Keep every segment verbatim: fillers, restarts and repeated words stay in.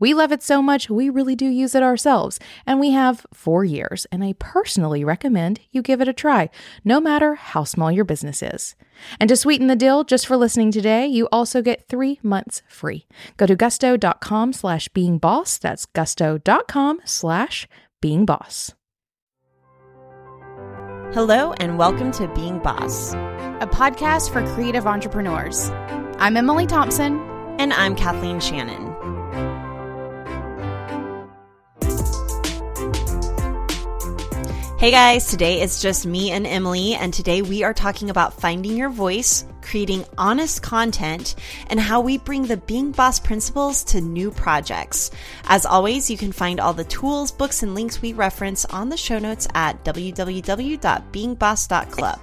We love it so much, we really do use it ourselves, and we have for years, and I personally recommend you give it a try, no matter how small your business is. And to sweeten the deal, just for listening today, you also get three months free. Go to gusto.com slash being boss. That's gusto.com slash Being Boss. Hello, and welcome to Being Boss, a podcast for creative entrepreneurs. I'm Emily Thompson. And I'm Kathleen Shannon. Hey guys, today it's just me and Emily, and today we are talking about finding your voice, creating honest content, and how we bring the Being Boss principles to new projects. As always, you can find all the tools, books, and links we reference on the show notes at w w w dot being boss dot club.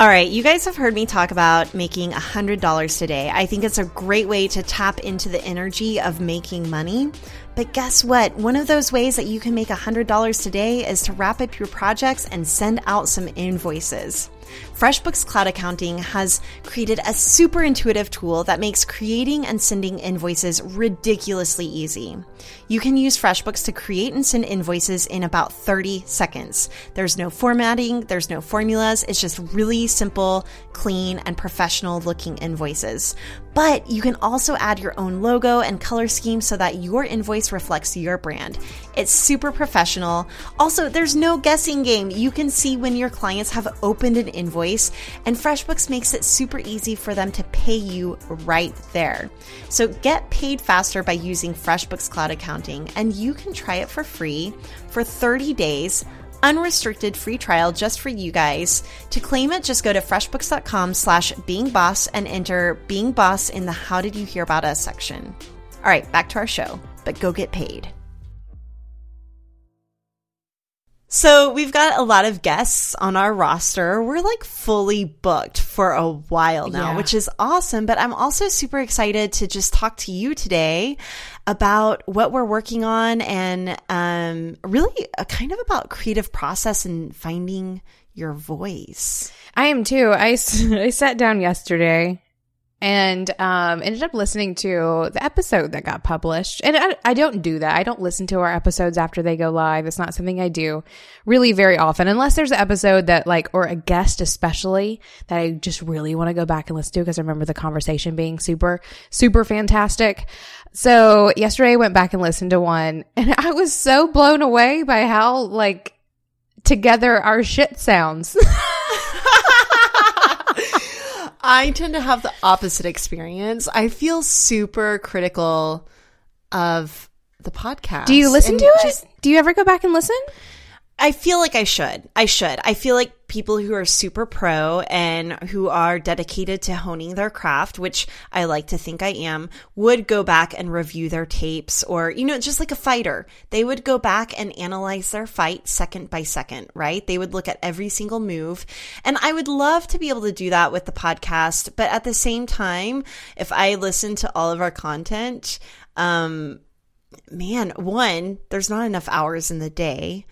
All right, you guys have heard me talk about making one hundred dollars today. I think it's a great way to tap into the energy of making money. But guess what? One of those ways that you can make one hundred dollars today is to wrap up your projects and send out some invoices. FreshBooks Cloud Accounting has created a super intuitive tool that makes creating and sending invoices ridiculously easy. You can use FreshBooks to create and send invoices in about thirty seconds. There's no formatting, there's no formulas, it's just really simple, clean, and professional looking invoices. But you can also add your own logo and color scheme so that your invoice reflects your brand. It's super professional. Also, there's no guessing game. You can see when your clients have opened an invoice, and FreshBooks makes it super easy for them to pay you right there. So get paid faster by using FreshBooks Cloud Accounting, and you can try it for free for thirty days. Unrestricted free trial just for you guys. To claim it, just go to freshbooks.com slash being boss and enter being boss in the how did you hear about us section. All right, back to our show, but go get paid. So we've got a lot of guests on our roster. We're like fully booked for a while now, yeah. Which is awesome. But I'm also super excited to just talk to you today about what we're working on and um, really a kind of about creative process and finding your voice. I am too. I, I sat down yesterday and um, ended up listening to the episode that got published. And I, I don't do that. I don't listen to our episodes after they go live. It's not something I do really very often, unless there's an episode that like, or a guest especially, that I just really want to go back and listen to because I remember the conversation being super, super fantastic. So yesterday I went back and listened to one, and I was so blown away by how like together our shit sounds. I tend to have the opposite experience. I feel super critical of the podcast. Do you listen to it? Just, Do you ever go back and listen? I feel like I should. I should. I feel like people who are super pro and who are dedicated to honing their craft, which I like to think I am, would go back and review their tapes or, you know, just like a fighter. They would go back and analyze their fight second by second, right? They would look at every single move. And I would love to be able to do that with the podcast. But at the same time, if I listen to all of our content, um, man, one, there's not enough hours in the day.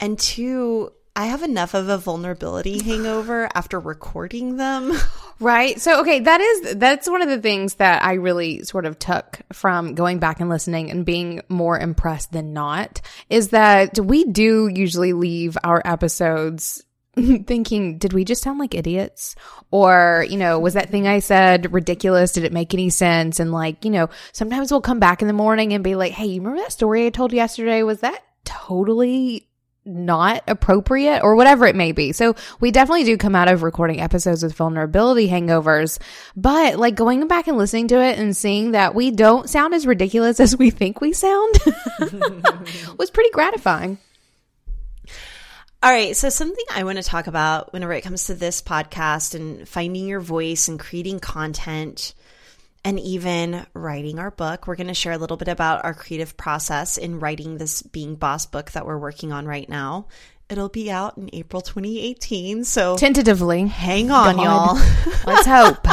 And two, I have enough of a vulnerability hangover after recording them. Right. So, okay, that is, that's one of the things that I really sort of took from going back and listening and being more impressed than not is that we do usually leave our episodes thinking, did we just sound like idiots? Or, you know, was that thing I said ridiculous? Did it make any sense? And like, you know, sometimes we'll come back in the morning and be like, hey, you remember that story I told yesterday? Was that totally not appropriate or whatever it may be. So we definitely do come out of recording episodes with vulnerability hangovers, but like going back and listening to it and seeing that we don't sound as ridiculous as we think we sound was pretty gratifying. All right. So something I want to talk about whenever it comes to this podcast and finding your voice and creating content and even writing our book. We're going to share a little bit about our creative process in writing this Being Boss book that we're working on right now. It'll be out in April twenty eighteen. So tentatively. Hang on, God. Y'all. Let's hope.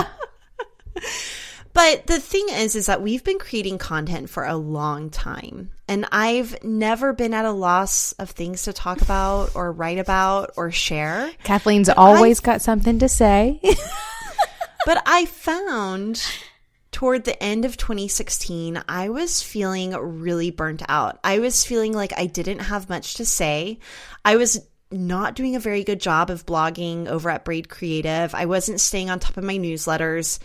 But the thing is, is that we've been creating content for a long time, and I've never been at a loss of things to talk about or write about or share. Kathleen's but always I've, got something to say. But I found toward the end of twenty sixteen, I was feeling really burnt out. I was feeling like I didn't have much to say. I was not doing a very good job of blogging over at Braid Creative. I wasn't staying on top of my newsletters.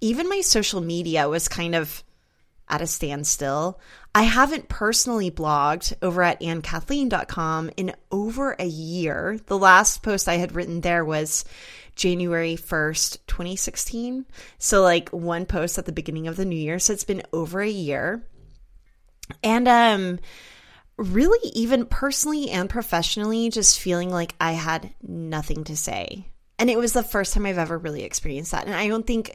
Even my social media was kind of at a standstill. I haven't personally blogged over at Ann Kathleen dot com in over a year. The last post I had written there was January first, twenty sixteen. So like one post at the beginning of the new year. So it's been over a year. And um, really even personally and professionally, just feeling like I had nothing to say. And it was the first time I've ever really experienced that. And I don't think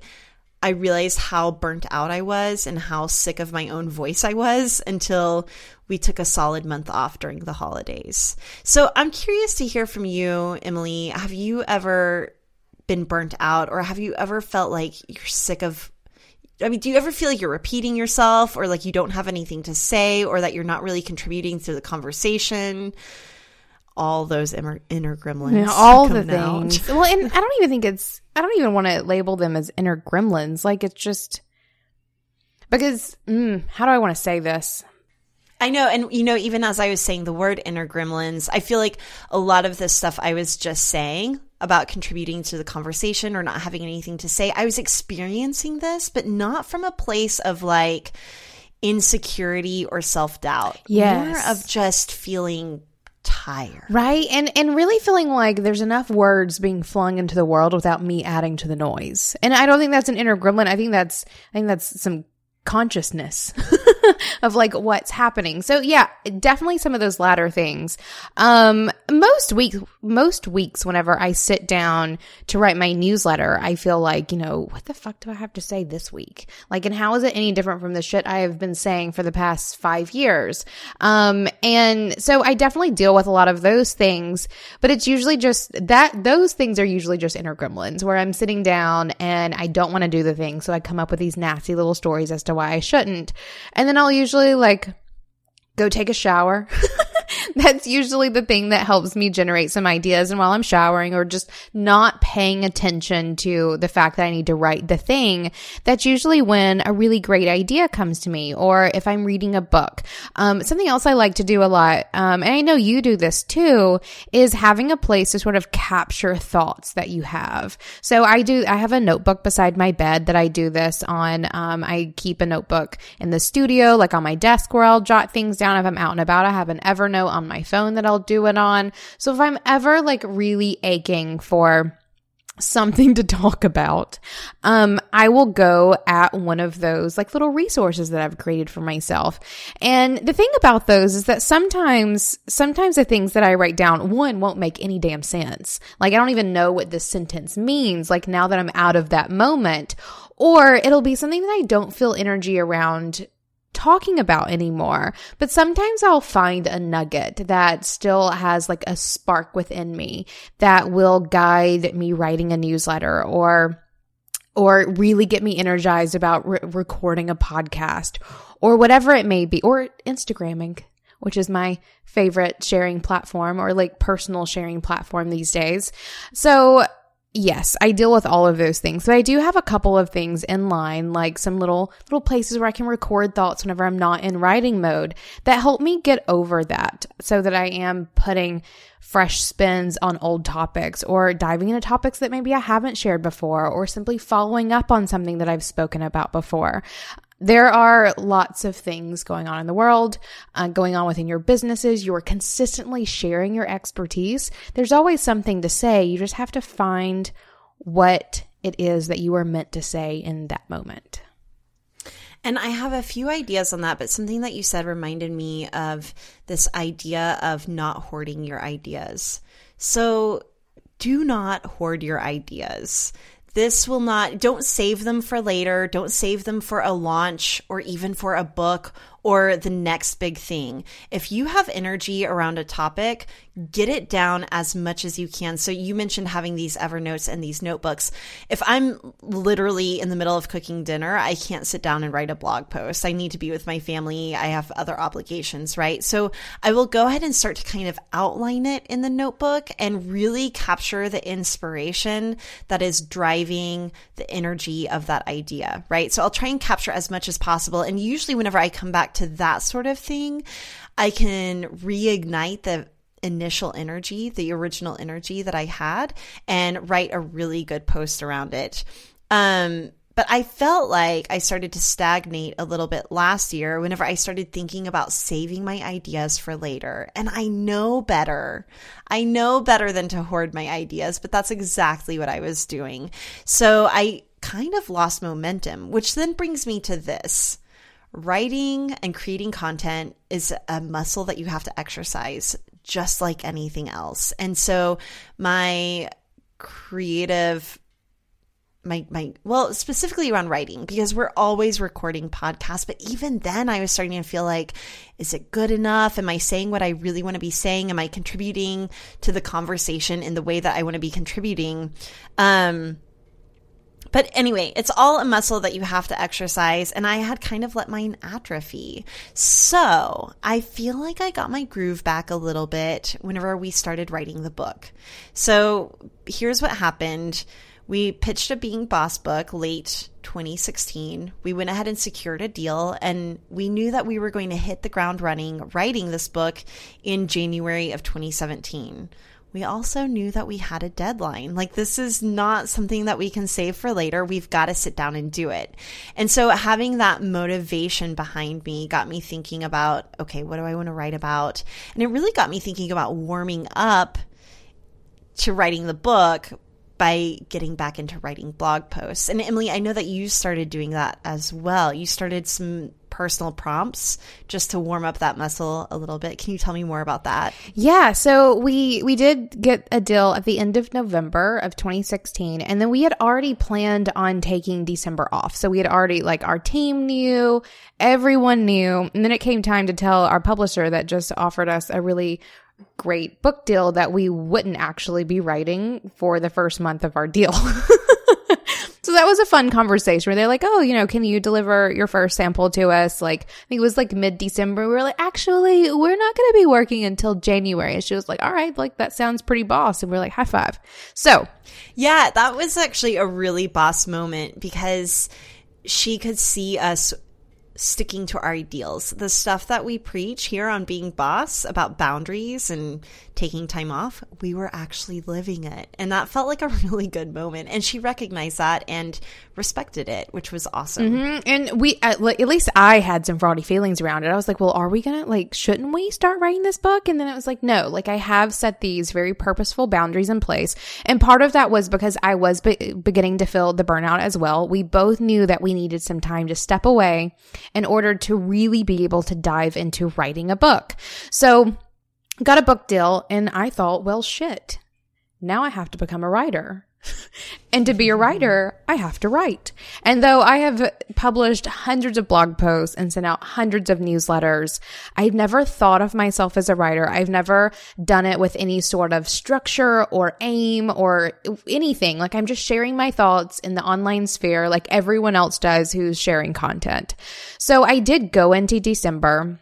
I realized how burnt out I was and how sick of my own voice I was until we took a solid month off during the holidays. So I'm curious to hear from you, Emily. Have you ever been burnt out, or have you ever felt like you're sick of, I mean, do you ever feel like you're repeating yourself, or like you don't have anything to say, or that you're not really contributing to the conversation? All those inner, inner gremlins. You know, all the things. Well, and I don't even think it's, I don't even want to label them as inner gremlins. Like, it's just, because, mm, how do I want to say this? I know. And, you know, even as I was saying the word inner gremlins, I feel like a lot of this stuff I was just saying about contributing to the conversation or not having anything to say, I was experiencing this, but not from a place of like insecurity or self-doubt. Yes. More of just feeling tired. Right. And and really feeling like there's enough words being flung into the world without me adding to the noise. And I don't think that's an inner gremlin. I think that's I think that's some consciousness of like what's happening. So yeah, definitely some of those latter things. Um most weeks most weeks whenever I sit down to write my newsletter, I feel like, you know, what the fuck do I have to say this week? Like, and how is it any different from the shit I have been saying for the past five years? Um and so I definitely deal with a lot of those things, but it's usually just that those things are usually just inner gremlins where I'm sitting down and I don't want to do the thing, so I come up with these nasty little stories as to why I shouldn't. And then I'll usually like go take a shower. That's usually the thing that helps me generate some ideas. And while I'm showering or just not paying attention to the fact that I need to write the thing, that's usually when a really great idea comes to me, or if I'm reading a book. Um, something else I like to do a lot, um, and I know you do this too, is having a place to sort of capture thoughts that you have. So I do, I have a notebook beside my bed that I do this on. Um, I keep a notebook in the studio, like on my desk, where I'll jot things down if I'm out and about. I have an Evernote on my phone that I'll do it on. So if I'm ever like really aching for something to talk about, um, I will go at one of those like little resources that I've created for myself. And the thing about those is that sometimes, sometimes the things that I write down, one, won't make any damn sense. Like, I don't even know what this sentence means, like now that I'm out of that moment, or it'll be something that I don't feel energy around talking about anymore. But sometimes I'll find a nugget that still has like a spark within me that will guide me writing a newsletter, or or really get me energized about re- recording a podcast, or whatever it may be, or Instagramming, which is my favorite sharing platform, or like personal sharing platform these days. So yes, I deal with all of those things, but I do have a couple of things in line, like some little little places where I can record thoughts whenever I'm not in writing mode that help me get over that, so that I am putting fresh spins on old topics, or diving into topics that maybe I haven't shared before, or simply following up on something that I've spoken about before. There are lots of things going on in the world, uh, going on within your businesses. You're consistently sharing your expertise. There's always something to say. You just have to find what it is that you are meant to say in that moment. And I have a few ideas on that, but something that you said reminded me of this idea of not hoarding your ideas. So do not hoard your ideas. This will not, don't save them for later. Don't save them for a launch, or even for a book, or the next big thing. If you have energy around a topic, get it down as much as you can. So you mentioned having these Evernotes and these notebooks. If I'm literally in the middle of cooking dinner, I can't sit down and write a blog post. I need to be with my family. I have other obligations, right? So I will go ahead and start to kind of outline it in the notebook and really capture the inspiration that is driving the energy of that idea, right? So I'll try and capture as much as possible. And usually whenever I come back to that sort of thing, I can reignite the initial energy, the original energy that I had, and write a really good post around it. Um, but I felt like I started to stagnate a little bit last year whenever I started thinking about saving my ideas for later. And I know better. I know better than to hoard my ideas, but that's exactly what I was doing. So I kind of lost momentum, which then brings me to this. Writing and creating content is a muscle that you have to exercise, just like anything else. And so my creative, my, my, well, specifically around writing, because we're always recording podcasts, but even then I was starting to feel like, is it good enough? Am I saying what I really want to be saying? Am I contributing to the conversation in the way that I want to be contributing? Um, But anyway, it's all a muscle that you have to exercise, and I had kind of let mine atrophy. So I feel like I got my groove back a little bit whenever we started writing the book. So here's what happened. We pitched a Being Boss book late twenty sixteen. We went ahead and secured a deal, and we knew that we were going to hit the ground running writing this book in January of twenty seventeen. We also knew that we had a deadline. Like, this is not something that we can save for later. We've got to sit down and do it. And so having that motivation behind me got me thinking about, okay, what do I want to write about? And it really got me thinking about warming up to writing the book by getting back into writing blog posts. And Emily, I know that you started doing that as well. You started some personal prompts just to warm up that muscle a little bit. Can you tell me more about that? Yeah. So we, we did get a deal at the end of November of twenty sixteen, and then we had already planned on taking December off. So we had already, like, our team knew, everyone knew, and then it came time to tell our publisher that just offered us a really great book deal that we wouldn't actually be writing for the first month of our deal. So that was a fun conversation where they're like, oh, you know, can you deliver your first sample to us? Like, I think it was like mid-December. We were like, actually, we're not going to be working until January. And she was like, all right, like that sounds pretty boss. And we're like, high five. So yeah, that was actually a really boss moment because she could see us sticking to our ideals, the stuff that we preach here on Being Boss about boundaries and taking time off. We were actually living it, and that felt like a really good moment, and she recognized that and respected it, which was awesome. Mm-hmm. And we at, at least I had some fraudy feelings around it. I was like, well, are we gonna, like, shouldn't we start writing this book? And then it was like, no, like, I have set these very purposeful boundaries in place, and part of that was because I was be- beginning to feel the burnout as well. We both knew that we needed some time to step away in order to really be able to dive into writing a book. So got a book deal, and I thought, well, shit, now I have to become a writer. And to be a writer, I have to write. And though I have published hundreds of blog posts and sent out hundreds of newsletters, I've never thought of myself as a writer. I've never done it with any sort of structure or aim or anything. Like, I'm just sharing my thoughts in the online sphere like everyone else does who's sharing content. So I did go into December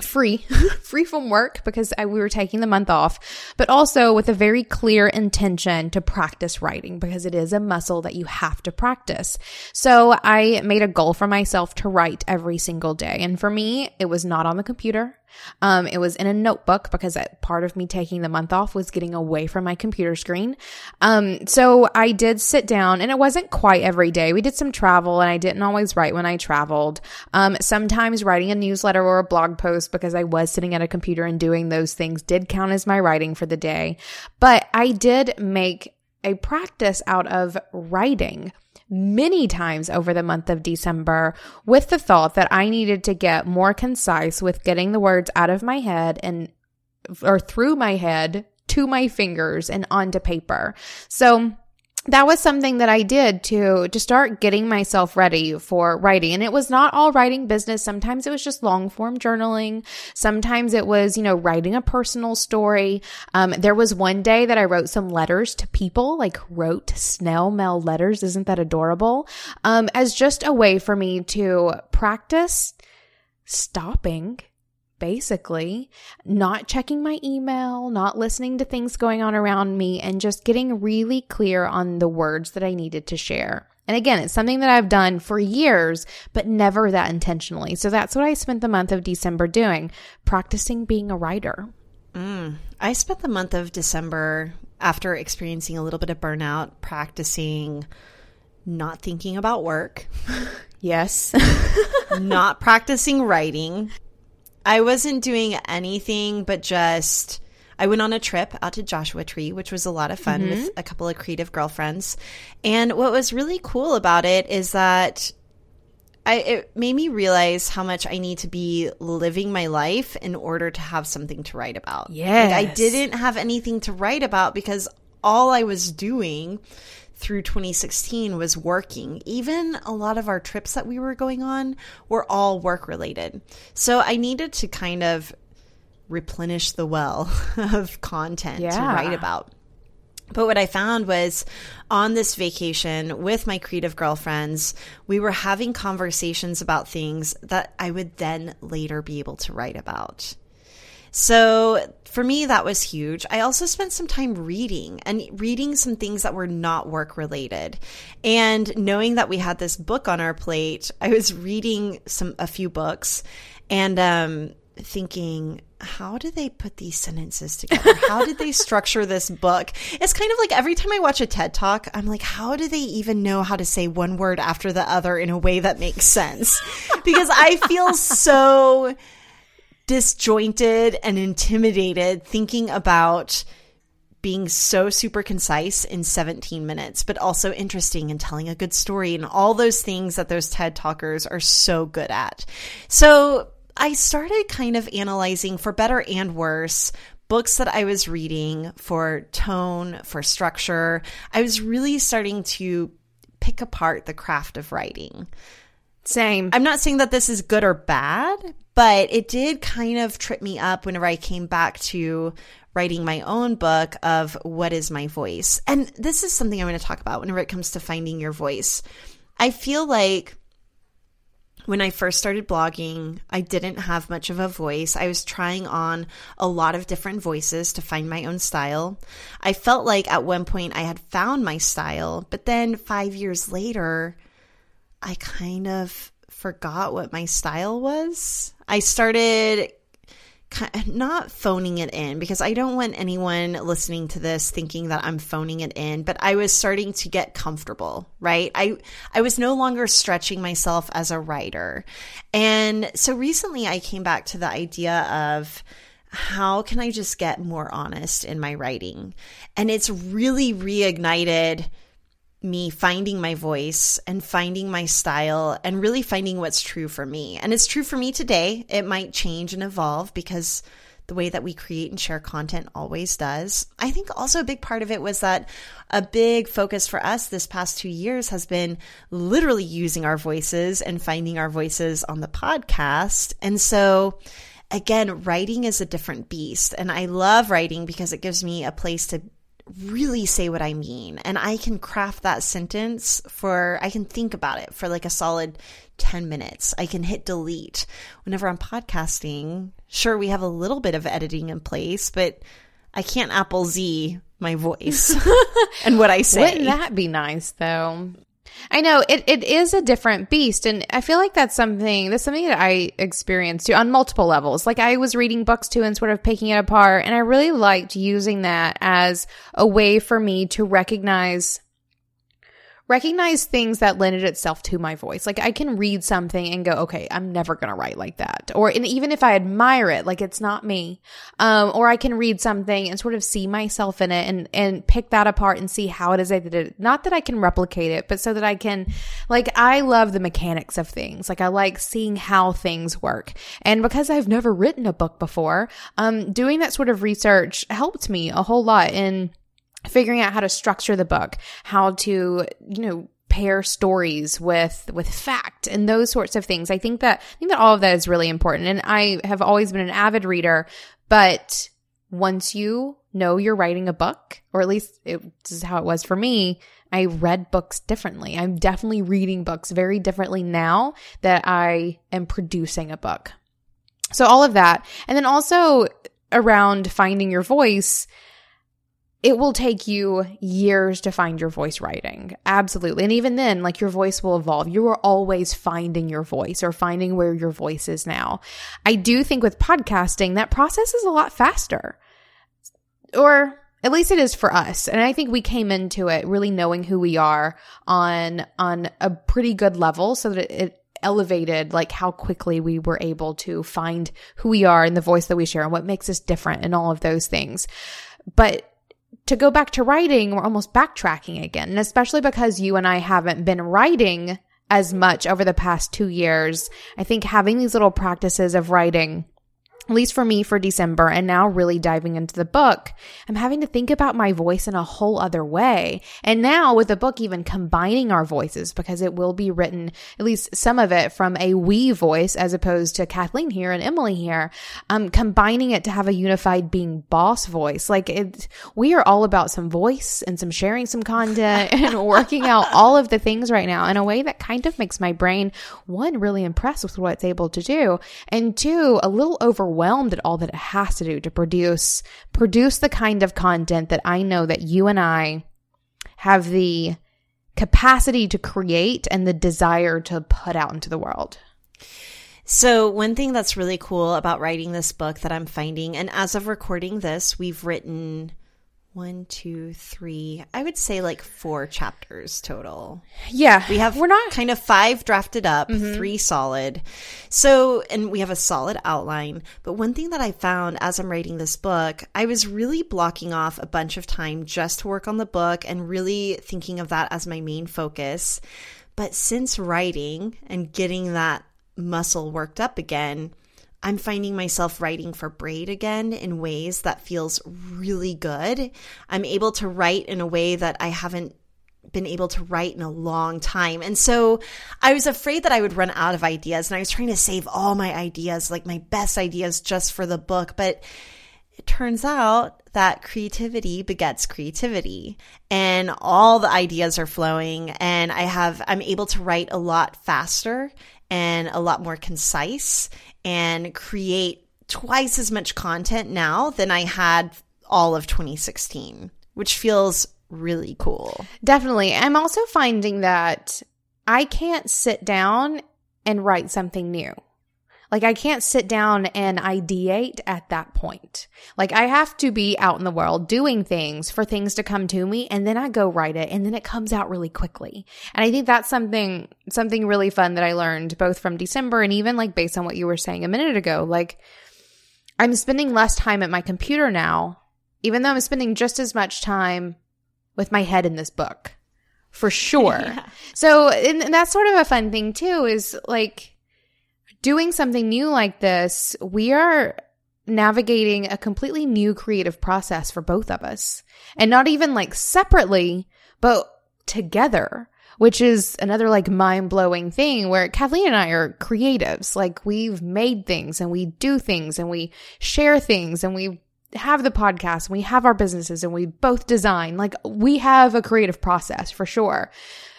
free, free from work because I, we were taking the month off, but also with a very clear intention to practice writing because it is a muscle that you have to practice. So I made a goal for myself to write every single day. And for me, it was not on the computer. Um, it was in a notebook because part of me taking the month off was getting away from my computer screen. Um, so I did sit down, and it wasn't quite every day. We did some travel, and I didn't always write when I traveled. Um, sometimes writing a newsletter or a blog post because I was sitting at a computer and doing those things did count as my writing for the day. But I did make a practice out of writing many times over the month of December with the thought that I needed to get more concise with getting the words out of my head and or through my head to my fingers and onto paper. So that was something that I did to, to start getting myself ready for writing. And it was not all writing business. Sometimes it was just long form journaling. Sometimes it was, you know, writing a personal story. Um, there was one day that I wrote some letters to people, like wrote snail mail letters. Isn't that adorable? Um, as just a way for me to practice stopping. Basically, not checking my email, not listening to things going on around me, and just getting really clear on the words that I needed to share. And again, it's something that I've done for years, but never that intentionally. So that's what I spent the month of December doing, practicing being a writer. Mm. I spent the month of December, after experiencing a little bit of burnout, practicing not thinking about work. Yes. Not practicing writing. I wasn't doing anything but just, I went on a trip out to Joshua Tree, which was a lot of fun, mm-hmm. with a couple of creative girlfriends. And what was really cool about it is that I, it made me realize how much I need to be living my life in order to have something to write about. Yeah, like I didn't have anything to write about because all I was doing through twenty sixteen was working. Even a lot of our trips that we were going on were all work related. So I needed to kind of replenish the well of content yeah. to write about. But what I found was on this vacation with my creative girlfriends, we were having conversations about things that I would then later be able to write about. So for me, that was huge. I also spent some time reading and reading some things that were not work related. And knowing that we had this book on our plate, I was reading some a few books and um, thinking, how do they put these sentences together? How did they structure this book? It's kind of like every time I watch a TED Talk, I'm like, how do they even know how to say one word after the other in a way that makes sense? Because I feel so disjointed and intimidated thinking about being so super concise in seventeen minutes, but also interesting and telling a good story and all those things that those TED Talkers are so good at. So I started kind of analyzing, for better and worse, books that I was reading for tone, for structure. I was really starting to pick apart the craft of writing. Same. I'm not saying that this is good or bad, but it did kind of trip me up whenever I came back to writing my own book of what is my voice. And this is something I'm going to talk about whenever it comes to finding your voice. I feel like when I first started blogging, I didn't have much of a voice. I was trying on a lot of different voices to find my own style. I felt like at one point I had found my style, but then five years later, I kind of forgot what my style was. I started kind of not phoning it in, because I don't want anyone listening to this thinking that I'm phoning it in, but I was starting to get comfortable, right? I, I was no longer stretching myself as a writer. And so recently I came back to the idea of, how can I just get more honest in my writing? And it's really reignited me finding my voice and finding my style and really finding what's true for me. And it's true for me today. It might change and evolve because the way that we create and share content always does. I think also a big part of it was that a big focus for us this past two years has been literally using our voices and finding our voices on the podcast. And so again, writing is a different beast. And I love writing because it gives me a place to really say what I mean. And I can craft that sentence for, I can think about it for like a solid ten minutes. I can hit delete. Whenever I'm podcasting, sure, we have a little bit of editing in place, but I can't Apple Z my voice and what I say. Wouldn't that be nice though? I know it, it is a different beast. And I feel like that's something, that's something that I experienced too on multiple levels. Like I was reading books too and sort of picking it apart. And I really liked using that as a way for me to recognize recognize things that lended itself to my voice. Like I can read something and go, okay, I'm never going to write like that. Or and even if I admire it, like it's not me. Um, or I can read something and sort of see myself in it and, and pick that apart and see how it is I did it. Not that I can replicate it, but so that I can, like, I love the mechanics of things. Like I like seeing how things work. And because I've never written a book before, um, doing that sort of research helped me a whole lot in figuring out how to structure the book, how to, you know, pair stories with with fact and those sorts of things. I think that I think that all of that is really important. And I have always been an avid reader, but once you know you're writing a book, or at least it, this is how it was for me, I read books differently. I'm definitely reading books very differently now that I am producing a book. So all of that. And then also around finding your voice, it will take you years to find your voice writing. Absolutely. And even then, like, your voice will evolve. You are always finding your voice or finding where your voice is now. I do think with podcasting, that process is a lot faster. Or at least it is for us. And I think we came into it really knowing who we are on, on a pretty good level, so that it, it elevated like how quickly we were able to find who we are and the voice that we share and what makes us different and all of those things. But to go back to writing, we're almost backtracking again, and especially because you and I haven't been writing as much over the past two years, I think having these little practices of writing, at least for me for December, and now really diving into the book, I'm having to think about my voice in a whole other way. And now with the book, even combining our voices, because it will be written, at least some of it, from a we voice as opposed to Kathleen here and Emily here, um, combining it to have a unified Being Boss voice. Like, it, we are all about some voice and some sharing some content and working out all of the things right now in a way that kind of makes my brain, one, really impressed with what it's able to do, and two, a little overwhelmed at all that it has to do to produce produce the kind of content that I know that you and I have the capacity to create and the desire to put out into the world. So one thing that's really cool about writing this book that I'm finding, and as of recording this, we've written one, two, three, I would say like four chapters total. Yeah. We have we're not kind of five drafted up, mm-hmm. three solid. So, and we have a solid outline. But one thing that I found as I'm writing this book, I was really blocking off a bunch of time just to work on the book and really thinking of that as my main focus. But since writing and getting that muscle worked up again, I'm finding myself writing for Braid again in ways that feels really good. I'm able to write in a way that I haven't been able to write in a long time. And so I was afraid that I would run out of ideas, and I was trying to save all my ideas, like my best ideas, just for the book. But it turns out that creativity begets creativity, and all the ideas are flowing, and I have, I'm able to write a lot faster and a lot more concise, and create twice as much content now than I had all of twenty sixteen, which feels really cool. Definitely. I'm also finding that I can't sit down and write something new. Like, I can't sit down and ideate at that point. Like, I have to be out in the world doing things for things to come to me, and then I go write it, and then it comes out really quickly. And I think that's something something really fun that I learned both from December and even like based on what you were saying a minute ago. Like, I'm spending less time at my computer now, even though I'm spending just as much time with my head in this book, for sure. Yeah. So, and, and that's sort of a fun thing too, is like, doing something new like this, we are navigating a completely new creative process for both of us, and not even like separately, but together, which is another like mind-blowing thing where Kathleen and I are creatives. Like, we've made things and we do things and we share things and we have the podcast and we have our businesses and we both design. Like, we have a creative process for sure,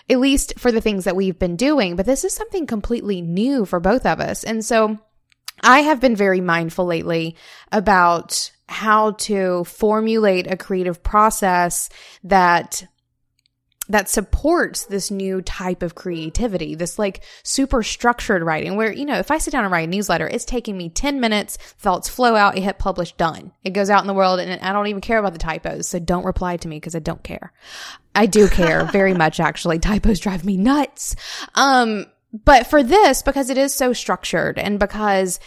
at least for the things that we've been doing. But this is something completely new for both of us. And so I have been very mindful lately about how to formulate a creative process that that supports this new type of creativity, this like super structured writing where, you know, if I sit down and write a newsletter, it's taking me ten minutes, thoughts flow out, you hit publish, done. It goes out in the world, and I don't even care about the typos. So don't reply to me because I don't care. I do care very much, actually. Typos drive me nuts. Um, but for this, because it is so structured and because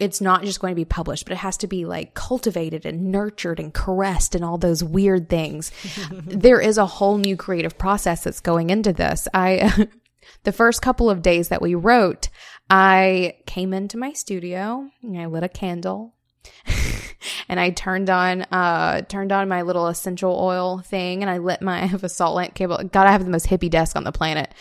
it's not just going to be published, but it has to be like cultivated and nurtured and caressed and all those weird things, there is a whole new creative process that's going into this. I, the first couple of days that we wrote, I came into my studio and I lit a candle and I turned on uh turned on my little essential oil thing, and I lit my I have a salt lamp cable. God, I have the most hippie desk on the planet.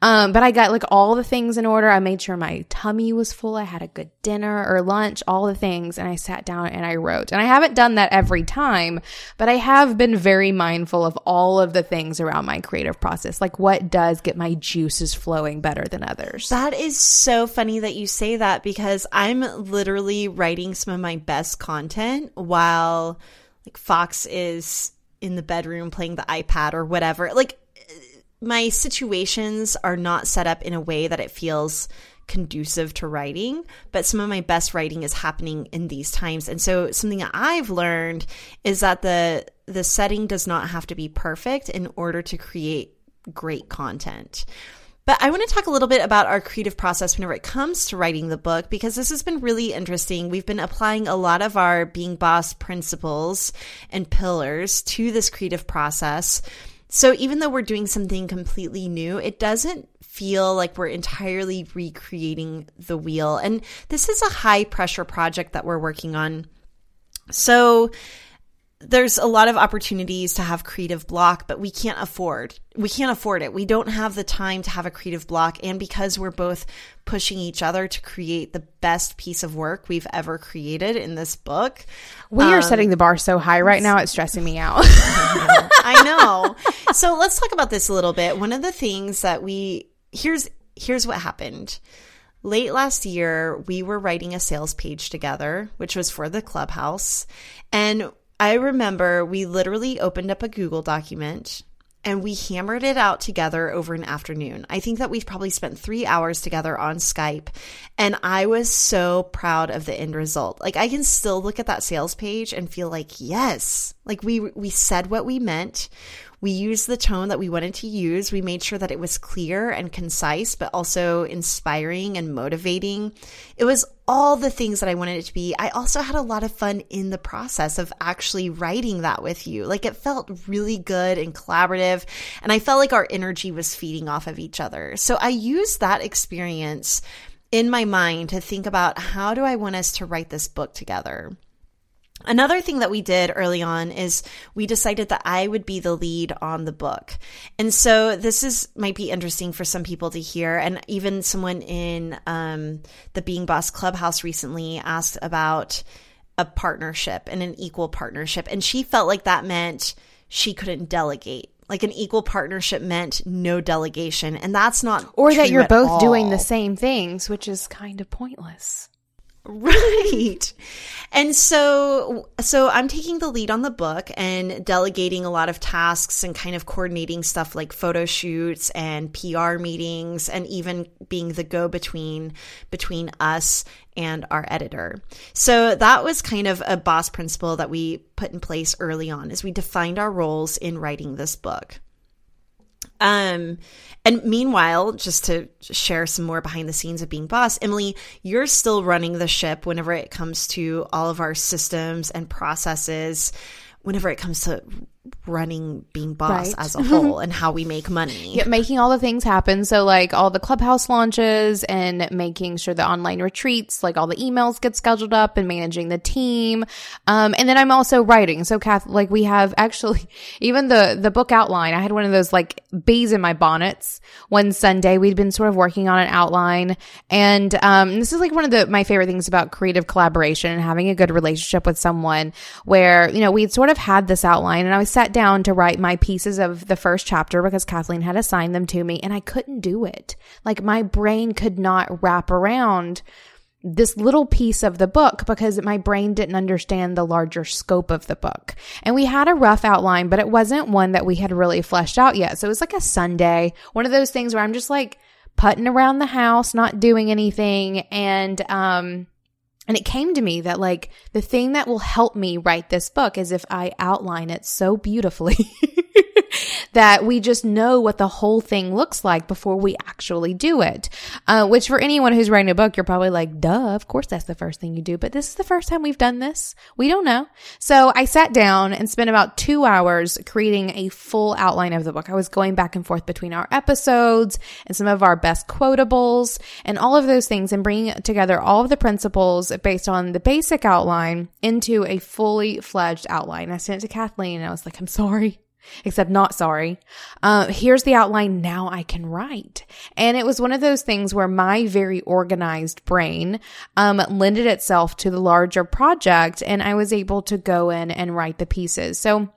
Um, but I got like all the things in order. I made sure my tummy was full. I had a good dinner or lunch, all the things, and I sat down and I wrote. And I haven't done that every time, but I have been very mindful of all of the things around my creative process, like what does get my juices flowing better than others. That is so funny that you say that, because I'm literally writing some of my best content while like Fox is in the bedroom playing the iPad or whatever. Like my situations are not set up in a way that it feels conducive to writing, but some of my best writing is happening in these times. And so something that I've learned is that the the setting does not have to be perfect in order to create great content. But I want to talk a little bit about our creative process whenever it comes to writing the book, because this has been really interesting. We've been applying a lot of our Being Boss principles and pillars to this creative process. So even though we're doing something completely new, it doesn't feel like we're entirely recreating the wheel. And this is a high pressure project that we're working on. So there's a lot of opportunities to have creative block, but we can't afford, we can't afford it. We don't have the time to have a creative block. And because we're both pushing each other to create the best piece of work we've ever created in this book. We um, are setting the bar so high right now. It's stressing me out. I know. So let's talk about this a little bit. One of the things that we, here's, here's what happened. Late last year, we were writing a sales page together, which was for the Clubhouse. And I remember we literally opened up a Google document and we hammered it out together over an afternoon. I think that we've probably spent three hours together on Skype, and I was so proud of the end result. Like I can still look at that sales page and feel like, yes, like we we said what we meant. We used the tone that we wanted to use. We made sure that it was clear and concise, but also inspiring and motivating. It was all the things that I wanted it to be. I also had a lot of fun in the process of actually writing that with you. Like it felt really good and collaborative, and I felt like our energy was feeding off of each other. So I used that experience in my mind to think about, how do I want us to write this book together? Another thing that we did early on is we decided that I would be the lead on the book. And so this is might be interesting for some people to hear. And even someone in um, the Being Boss Clubhouse recently asked about a partnership and an equal partnership. And she felt like that meant she couldn't delegate. Like an equal partnership meant no delegation. And that's not true at all. Or that you're both doing the same things, which is kind of pointless. Right. And so so I'm taking the lead on the book and delegating a lot of tasks and kind of coordinating stuff like photo shoots and P R meetings, and even being the go-between between us and our editor. So that was kind of a boss principle that we put in place early on as we defined our roles in writing this book. Um, and meanwhile, just to share some more behind the scenes of Being Boss, Emily, you're still running the ship whenever it comes to all of our systems and processes, whenever it comes to running Being Boss, right, as a whole and how we make money. Yeah, making all the things happen. So like all the Clubhouse launches and making sure the online retreats, like all the emails get scheduled up, and managing the team. Um, and then I'm also writing. So Kath, like we have actually even the, the book outline, I had one of those like bees in my bonnets one Sunday. We'd been sort of working on an outline. And um, this is like one of the my favorite things about creative collaboration and having a good relationship with someone, where, you know, we'd sort of had this outline, and I was sat down to write my pieces of the first chapter because Kathleen had assigned them to me, and I couldn't do it. Like my brain could not wrap around this little piece of the book because my brain didn't understand the larger scope of the book. And we had a rough outline, but it wasn't one that we had really fleshed out yet. So it was like a Sunday, one of those things where I'm just like putting around the house, not doing anything. And, um, And it came to me that like the thing that will help me write this book is if I outline it so beautifully that we just know what the whole thing looks like before we actually do it, uh, which for anyone who's writing a book, you're probably like, duh, of course that's the first thing you do. But this is the first time we've done this. We don't know. So I sat down and spent about two hours creating a full outline of the book. I was going back and forth between our episodes and some of our best quotables and all of those things and bringing together all of the principles based on the basic outline into a fully fledged outline. I sent it to Kathleen and I was like, I'm sorry. Except not sorry. Uh, here's the outline. Now I can write. And it was one of those things where my very organized brain um, lended itself to the larger project, and I was able to go in and write the pieces. So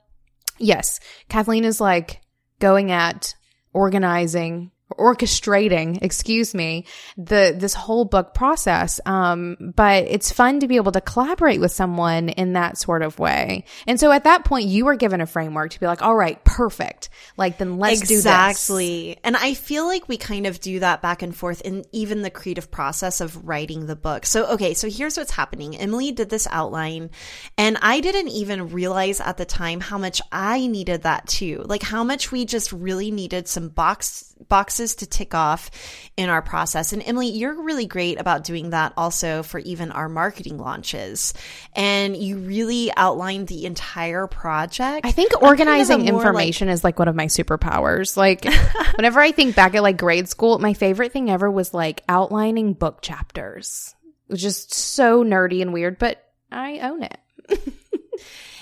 yes, Kathleen is like going at organizing, orchestrating, excuse me, the this whole book process. Um, but it's fun to be able to collaborate with someone in that sort of way. And so at that point, you were given a framework to be like, all right, perfect. Like, then let's exactly. do this. Exactly. And I feel like we kind of do that back and forth in even the creative process of writing the book. So, okay, so here's what's happening. Emily did this outline, and I didn't even realize at the time how much I needed that too. Like, how much we just really needed some box boxes to tick off in our process. And Emily, you're really great about doing that also for even our marketing launches. And you really outlined the entire project. I think organizing kind of information like- is like one of my superpowers. Like whenever I think back at like grade school, my favorite thing ever was like outlining book chapters. It was just so nerdy and weird, but I own it.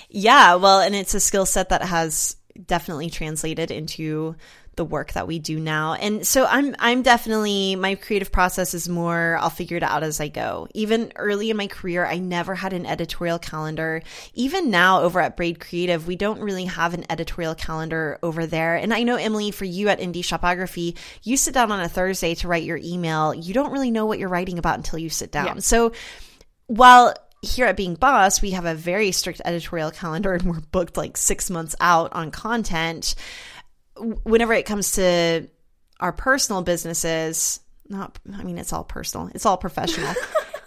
Yeah, well, and it's a skill set that has definitely translated into the work that we do now. And so I'm I'm definitely, my creative process is more, I'll figure it out as I go. Even early in my career, I never had an editorial calendar. Even now over at Braid Creative, we don't really have an editorial calendar over there. And I know, Emily, for you at Indie Shopography, you sit down on a Thursday to write your email. You don't really know what you're writing about until you sit down. Yeah. So while here at Being Boss, we have a very strict editorial calendar and we're booked like six months out on content. Whenever it comes to our personal businesses, not, I mean, it's all personal, it's all professional.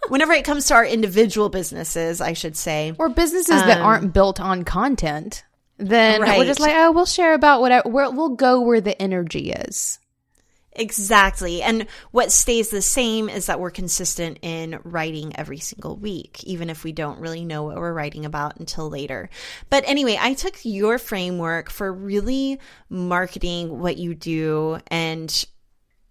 Whenever it comes to our individual businesses, I should say, or businesses um, that aren't built on content, then right. we're just like, oh, we'll share about whatever, we'll, we'll go where the energy is. Exactly. And what stays the same is that we're consistent in writing every single week, even if we don't really know what we're writing about until later. But anyway, I took your framework for really marketing what you do and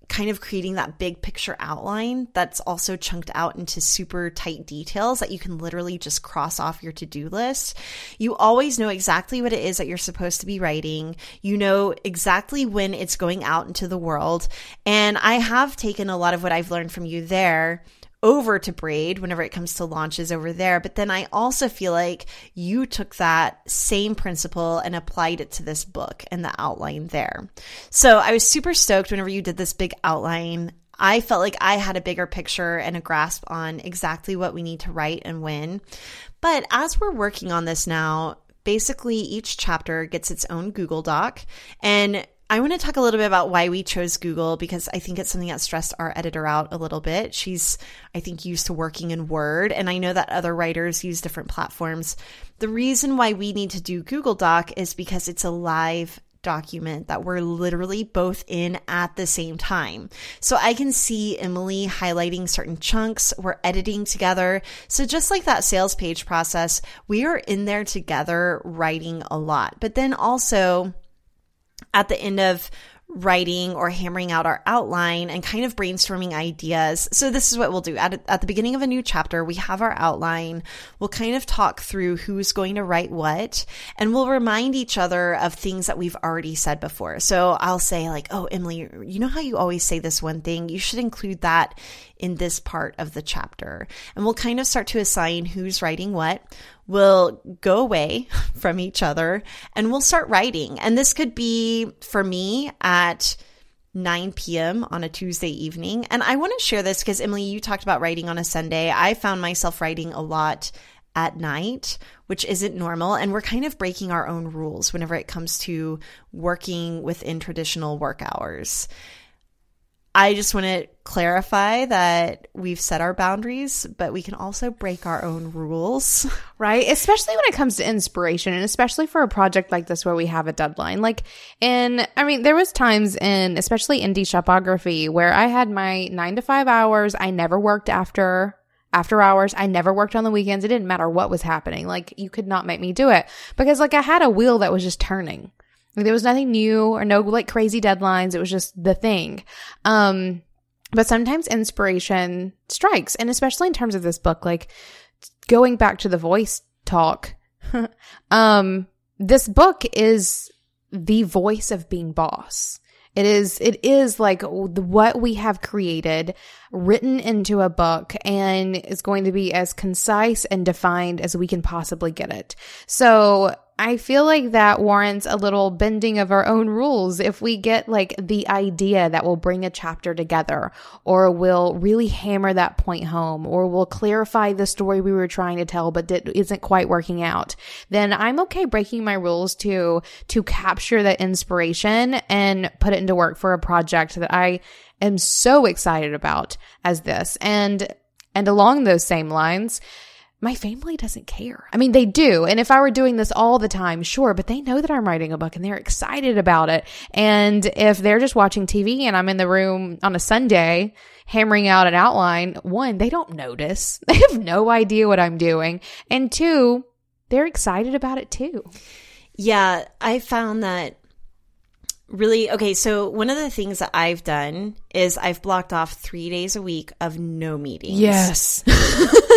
kind of creating that big picture outline that's also chunked out into super tight details that you can literally just cross off your to-do list. You always know exactly what it is that you're supposed to be writing. You know exactly when it's going out into the world. And I have taken a lot of what I've learned from you there over to Braid whenever it comes to launches over there. But then I also feel like you took that same principle and applied it to this book and the outline there. So I was super stoked whenever you did this big outline. I felt like I had a bigger picture and a grasp on exactly what we need to write and when. But as we're working on this now, basically each chapter gets its own Google Doc, and I want to talk a little bit about why we chose Google, because I think it's something that stressed our editor out a little bit. She's, I think, used to working in Word, and I know that other writers use different platforms. The reason why we need to do Google Doc is because it's a live document that we're literally both in at the same time. So I can see Emily highlighting certain chunks, we're editing together. So just like that sales page process, we are in there together writing a lot. But then also, at the end of writing or hammering out our outline and kind of brainstorming ideas. So this is what we'll do. At, at the beginning of a new chapter, we have our outline. We'll kind of talk through who's going to write what, and we'll remind each other of things that we've already said before. So I'll say like, oh, Emily, you know how you always say this one thing? You should include that in this part of the chapter. And we'll kind of start to assign who's writing what. We'll go away from each other and we'll start writing. And this could be for me at nine p.m. on a Tuesday evening. And I want to share this because, Emily, you talked about writing on a Sunday. I found myself writing a lot at night, which isn't normal. And we're kind of breaking our own rules whenever it comes to working within traditional work hours. I just want to clarify that we've set our boundaries, but we can also break our own rules. Right? Especially when it comes to inspiration, and especially for a project like this where we have a deadline. Like in, I mean, there was times in, especially Indie Shopography, where I had my nine to five hours. I never worked after after hours. I never worked on the weekends. It didn't matter what was happening. Like you could not make me do it because like I had a wheel that was just turning. Like there was nothing new or no like crazy deadlines. It was just the thing. Um, but sometimes inspiration strikes. And especially in terms of this book, like going back to the voice talk, um, this book is the voice of being boss. It is, it is like what we have created written into a book, and is going to be as concise and defined as we can possibly get it. So I feel like that warrants a little bending of our own rules. If we get like the idea that will bring a chapter together, or will really hammer that point home, or will clarify the story we were trying to tell but did, isn't quite working out, then I'm okay breaking my rules to to capture that inspiration and put it into work for a project that I am so excited about as this. And and along those same lines, my family doesn't care. I mean, they do. And if I were doing this all the time, sure, but they know that I'm writing a book and they're excited about it. And if they're just watching T V and I'm in the room on a Sunday hammering out an outline, one, they don't notice. They have no idea what I'm doing. And two, they're excited about it too. Yeah, I found that really, okay, so one of the things that I've done is I've blocked off three days a week of no meetings. Yes.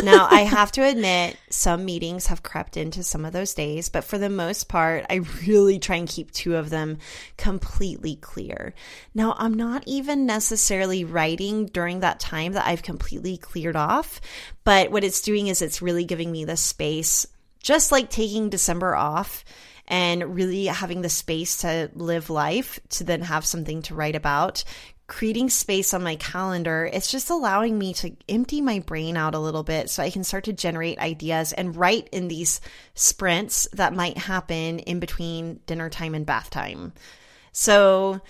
Now, I have to admit, some meetings have crept into some of those days, but for the most part, I really try and keep two of them completely clear. Now, I'm not even necessarily writing during that time that I've completely cleared off, but what it's doing is it's really giving me the space, just like taking December off and really having the space to live life, to then have something to write about. Creating space on my calendar, it's just allowing me to empty my brain out a little bit so I can start to generate ideas and write in these sprints that might happen in between dinner time and bath time. So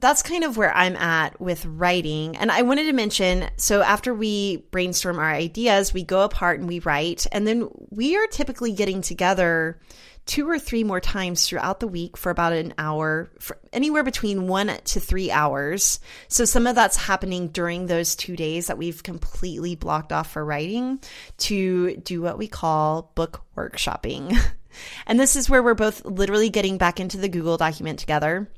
that's kind of where I'm at with writing. And I wanted to mention, so after we brainstorm our ideas, we go apart and we write. And then we are typically getting together two or three more times throughout the week for about an hour, for anywhere between one to three hours. So some of that's happening during those two days that we've completely blocked off for writing to do what we call book workshopping. And this is where we're both literally getting back into the Google document together.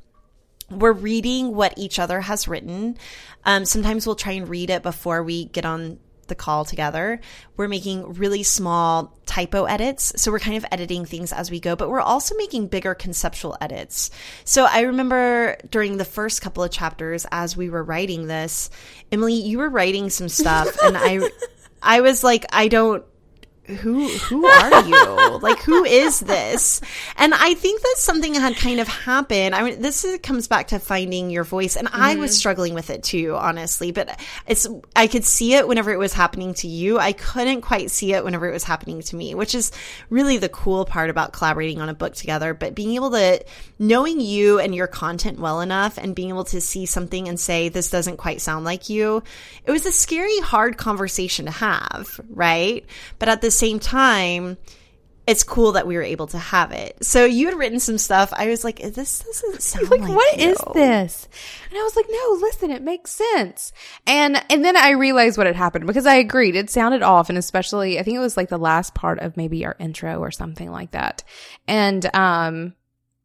We're reading what each other has written. Um, sometimes we'll try and read it before we get on the call together. We're making really small typo edits. So we're kind of editing things as we go, but we're also making bigger conceptual edits. So I remember during the first couple of chapters as we were writing this, Emily, you were writing some stuff and I, I was like, I don't, who, who are you? Like, who is this? And I think that something had kind of happened. I mean, this is, comes back to finding your voice. And I mm. was struggling with it too, honestly, but it's, I could see it whenever it was happening to you. I couldn't quite see it whenever it was happening to me, which is really the cool part about collaborating on a book together, but being able to knowing you and your content well enough and being able to see something and say, this doesn't quite sound like you. It was a scary, hard conversation to have, right? But at the same time, it's cool that we were able to have it. So you had written some stuff. I was like, this doesn't sound like, like what you. Is this? And I was like, no, listen, it makes sense. And and then I realized what had happened because I agreed. It sounded off. And especially, I think it was like the last part of maybe our intro or something like that. And um,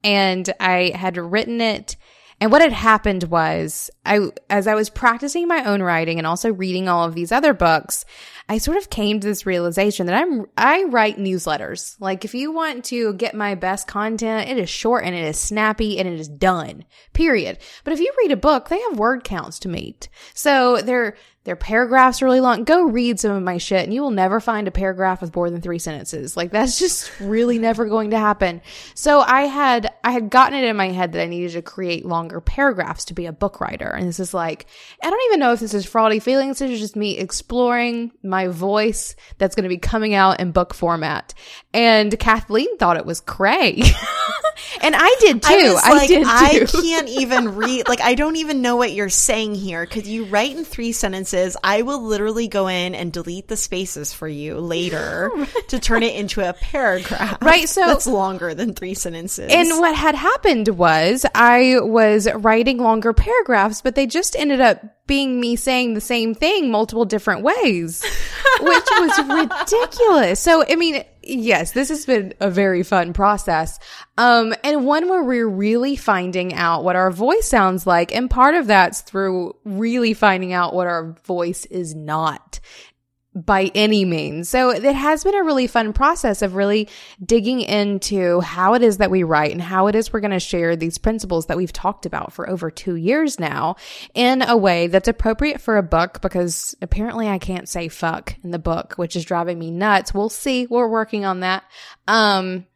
and I had written it. And what had happened was, I as I was practicing my own writing and also reading all of these other books, I sort of came to this realization that I'm I write newsletters. Like if you want to get my best content, it is short and it is snappy and it is done. Period. But if you read a book, they have word counts to meet. So they're Their paragraphs are really long. Go read some of my shit and you will never find a paragraph with more than three sentences. Like that's just really never going to happen. So I had, I had gotten it in my head that I needed to create longer paragraphs to be a book writer. And this is like, I don't even know if this is fraudy feelings. This is just me exploring my voice that's going to be coming out in book format. And Kathleen thought it was cray. And I did too. I, was I like, did I too. can't even read. Like, I don't even know what you're saying here. Because you write in three sentences. I will literally go in and delete the spaces for you later to turn it into a paragraph. Right. So that's longer than three sentences. And what had happened was I was writing longer paragraphs, but they just ended up being me saying the same thing multiple different ways, which was ridiculous. So, I mean, yes, this has been a very fun process. Um, and one where we're really finding out what our voice sounds like. And part of that's through really finding out what our voice is not by any means. So it has been a really fun process of really digging into how it is that we write and how it is we're going to share these principles that we've talked about for over two years now in a way that's appropriate for a book, because apparently I can't say fuck in the book, which is driving me nuts. We'll see. We're working on that. Um,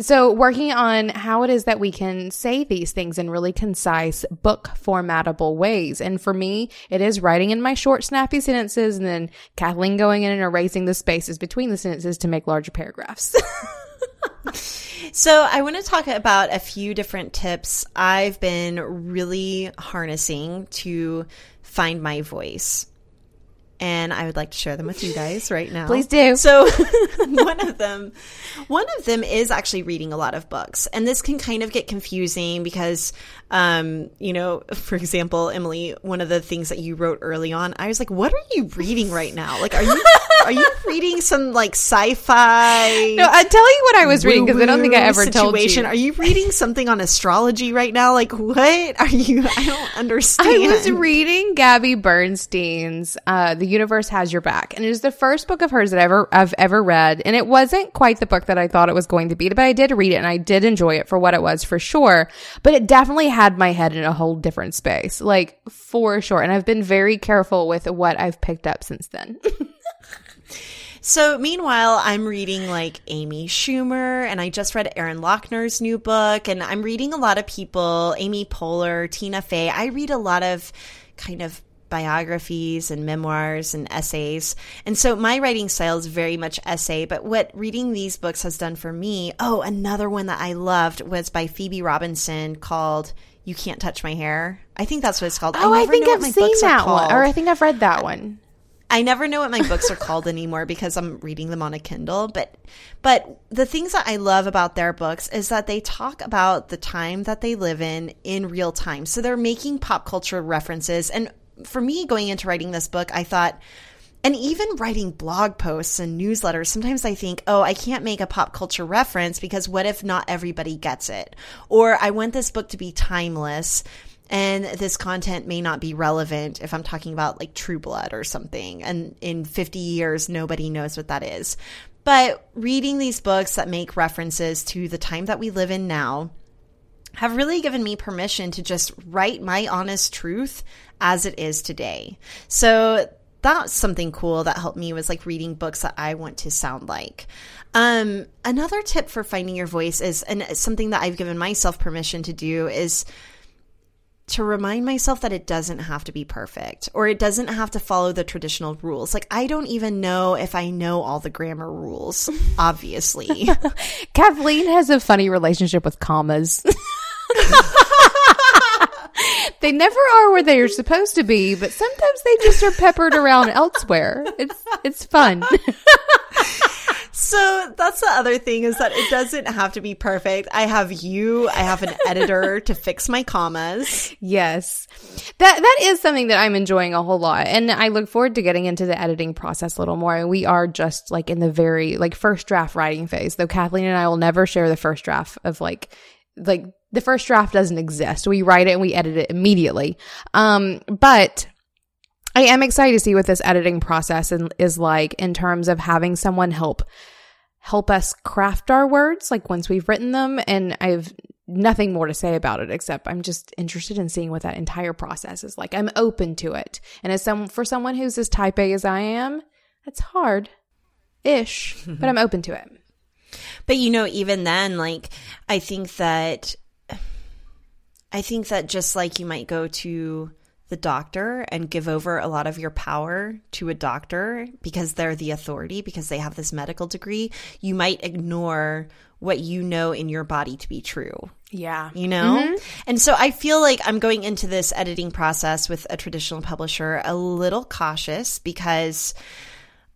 So working on how it is that we can say these things in really concise, book formatable ways. And for me, it is writing in my short, snappy sentences and then Kathleen going in and erasing the spaces between the sentences to make larger paragraphs. So I want to talk about a few different tips I've been really harnessing to find my voice. And I would like to share them with you guys right now. Please do. So one of them, one of them is actually reading a lot of books. And this can kind of get confusing because, um, you know, for example, Emily, one of the things that you wrote early on, I was like, what are you reading right now? Like, are you are you reading some like sci-fi? No, I'll tell you what I was reading because I don't think I ever situation. told you. Are you reading something on astrology right now? Like, what are you? I don't understand. I was reading Gabby Bernstein's uh, The Universe Has Your Back. And it was the first book of hers that ever I've ever read. And it wasn't quite the book that I thought it was going to be, but I did read it and I did enjoy it for what it was for sure. But it definitely had my head in a whole different space, like for sure. And I've been very careful with what I've picked up since then. So meanwhile, I'm reading like Amy Schumer, and I just read Erin Lochner's new book. And I'm reading a lot of people, Amy Poehler, Tina Fey. I read a lot of kind of biographies and memoirs and essays. And so my writing style is very much essay, but what reading these books has done for me, oh, another one that I loved was by Phoebe Robinson called You Can't Touch My Hair. I think that's what it's called. Oh, I, I think I've seen that one, or I think I've read that one. I never know what my books are called anymore because I'm reading them on a Kindle. But but the things that I love about their books is that they talk about the time that they live in in real time. So they're making pop culture references. And for me, going into writing this book, I thought, and even writing blog posts and newsletters, sometimes I think, oh, I can't make a pop culture reference because what if not everybody gets it? Or I want this book to be timeless. And this content may not be relevant if I'm talking about like True Blood or something. And in fifty years, nobody knows what that is. But reading these books that make references to the time that we live in now have really given me permission to just write my honest truth as it is today. So that's something cool that helped me was like reading books that I want to sound like. Um, another tip for finding your voice is, and something that I've given myself permission to do is to remind myself that it doesn't have to be perfect, or it doesn't have to follow the traditional rules. Like, I don't even know if I know all the grammar rules, obviously. Kathleen has a funny relationship with commas. They never are where they are supposed to be, but sometimes they just are peppered around elsewhere. It's it's fun. So that's the other thing, is that it doesn't have to be perfect. I have you. I have an editor to fix my commas. Yes. That that is something that I'm enjoying a whole lot. And I look forward to getting into the editing process a little more. And we are just like in the very like first draft writing phase, though Kathleen and I will never share the first draft of like like the first draft doesn't exist. We write it and we edit it immediately. Um, but I am excited to see what this editing process is like in terms of having someone help help us craft our words, like once we've written them. And I have nothing more to say about it, except I'm just interested in seeing what that entire process is like. I'm open to it. And as some for someone who's as type A as I am, that's hard-ish, but I'm open to it. But, you know, even then, like, I think that I think that just like you might go to the doctor and give over a lot of your power to a doctor because they're the authority, because they have this medical degree, you might ignore what you know in your body to be true. Yeah. You know? Mm-hmm. And so I feel like I'm going into this editing process with a traditional publisher a little cautious, because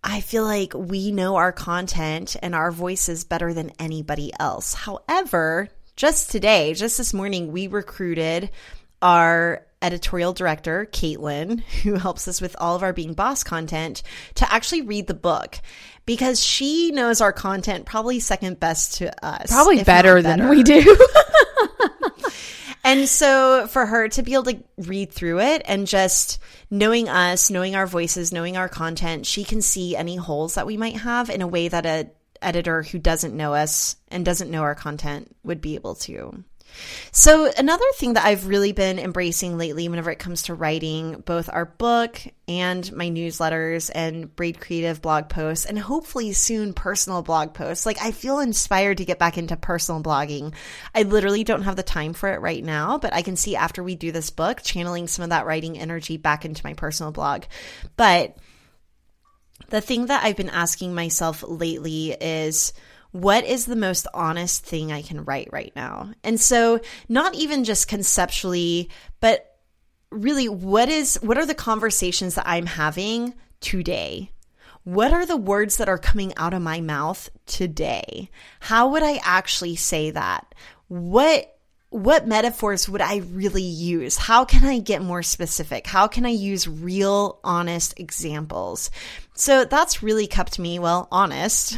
I feel like we know our content and our voices better than anybody else. However, just today, just this morning, we recruited our editorial director, Caitlin, who helps us with all of our Being Boss content, to actually read the book. Because she knows our content probably second best to us. Probably better, better than we do. And so for her to be able to read through it and just knowing us, knowing our voices, knowing our content, she can see any holes that we might have in a way that an editor who doesn't know us and doesn't know our content would be able to. So another thing that I've really been embracing lately whenever it comes to writing both our book and my newsletters and Braid Creative blog posts, and hopefully soon personal blog posts. Like, I feel inspired to get back into personal blogging. I literally don't have the time for it right now, but I can see after we do this book, channeling some of that writing energy back into my personal blog. But the thing that I've been asking myself lately is, what is the most honest thing I can write right now? And so not even just conceptually, but really what is what are the conversations that I'm having today? What are the words that are coming out of my mouth today? How would I actually say that? What What metaphors would I really use? How can I get more specific? How can I use real, honest examples? So that's really kept me, well, honest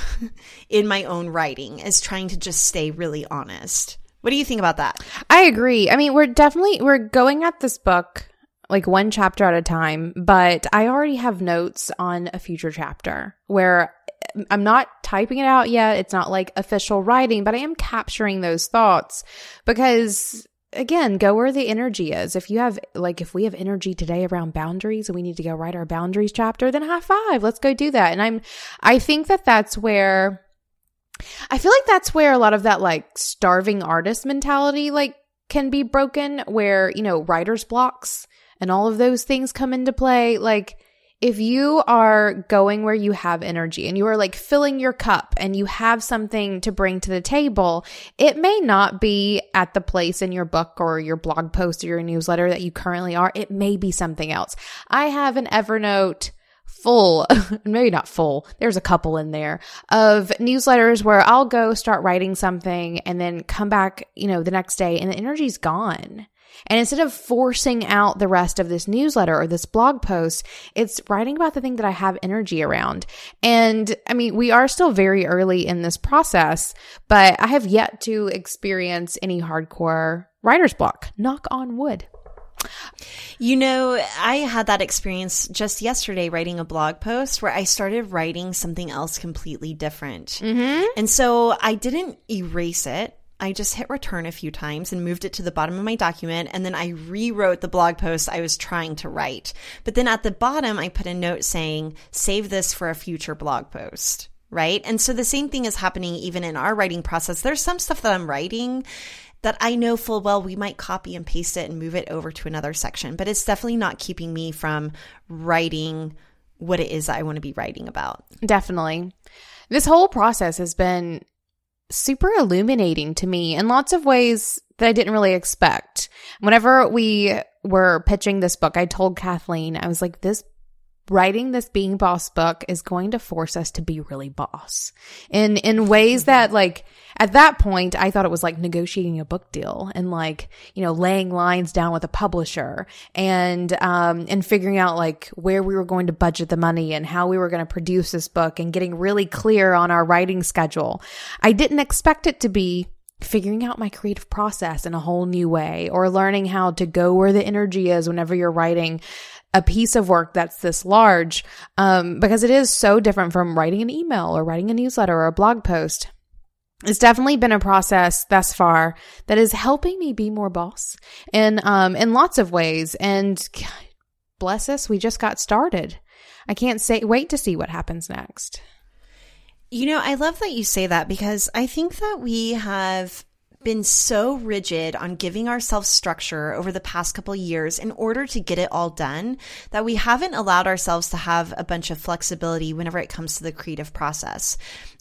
in my own writing, is trying to just stay really honest. What do you think about that? I agree. I mean, we're definitely, we're going at this book like one chapter at a time, but I already have notes on a future chapter where I'm not typing it out yet. It's not like official writing, but I am capturing those thoughts, because again, go where the energy is. If you have, like, if we have energy today around boundaries and we need to go write our boundaries chapter, then high five, let's go do that. And I'm, I think that that's where, I feel like that's where a lot of that like starving artist mentality, like, can be broken, where, you know, writer's blocks and all of those things come into play. Like, if you are going where you have energy and you are like filling your cup and you have something to bring to the table, it may not be at the place in your book or your blog post or your newsletter that you currently are. It may be something else. I have an Evernote full, maybe not full, there's a couple in there of newsletters where I'll go start writing something and then come back, you know, the next day and the energy's gone. And instead of forcing out the rest of this newsletter or this blog post, it's writing about the thing that I have energy around. And I mean, we are still very early in this process, but I have yet to experience any hardcore writer's block. Knock on wood. You know, I had that experience just yesterday writing a blog post where I started writing something else completely different. Mm-hmm. And so I didn't erase it. I just hit return a few times and moved it to the bottom of my document, and then I rewrote the blog post I was trying to write. But then at the bottom, I put a note saying, save this for a future blog post, right? And so the same thing is happening even in our writing process. There's some stuff that I'm writing that I know full well we might copy and paste it and move it over to another section, but it's definitely not keeping me from writing what it is that I want to be writing about. Definitely. This whole process has been super illuminating to me in lots of ways that I didn't really expect. Whenever we were pitching this book, I told Kathleen, I was like, this writing this Being Boss book is going to force us to be really boss in, in ways that, like, at that point, I thought it was like negotiating a book deal and, like, you know, laying lines down with a publisher and, um, and figuring out like where we were going to budget the money and how we were going to produce this book and getting really clear on our writing schedule. I didn't expect it to be figuring out my creative process in a whole new way, or learning how to go where the energy is whenever you're writing a piece of work that's this large, um, because it is so different from writing an email or writing a newsletter or a blog post. It's definitely been a process thus far that is helping me be more boss in, um, in lots of ways. And bless us, we just got started. I can't say, wait to see what happens next. You know, I love that you say that, because I think that we have been so rigid on giving ourselves structure over the past couple of years in order to get it all done that we haven't allowed ourselves to have a bunch of flexibility whenever it comes to the creative process.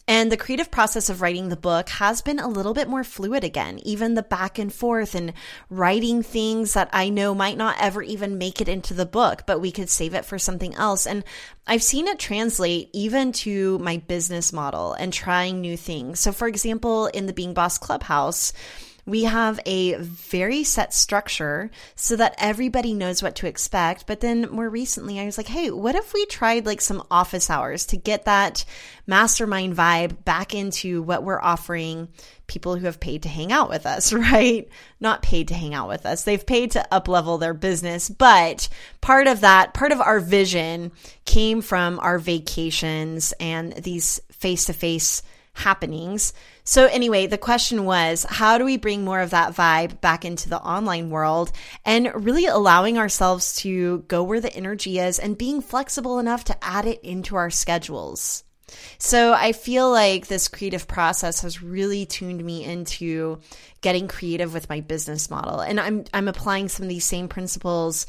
And the creative process of writing the book has been a little bit more fluid again, even the back and forth and writing things that I know might not ever even make it into the book, but we could save it for something else. And I've seen it translate even to my business model and trying new things. So for example, in the Being Boss Clubhouse, we have a very set structure so that everybody knows what to expect. But then more recently, I was like, hey, what if we tried like some office hours to get that mastermind vibe back into what we're offering people who have paid to hang out with us, right? Not paid to hang out with us. They've paid to up-level their business. But part of that, part of our vision came from our vacations and these face-to-face happenings. So anyway, the question was, how do we bring more of that vibe back into the online world and really allowing ourselves to go where the energy is and being flexible enough to add it into our schedules? So I feel like this creative process has really tuned me into getting creative with my business model. And I'm I'm applying some of these same principles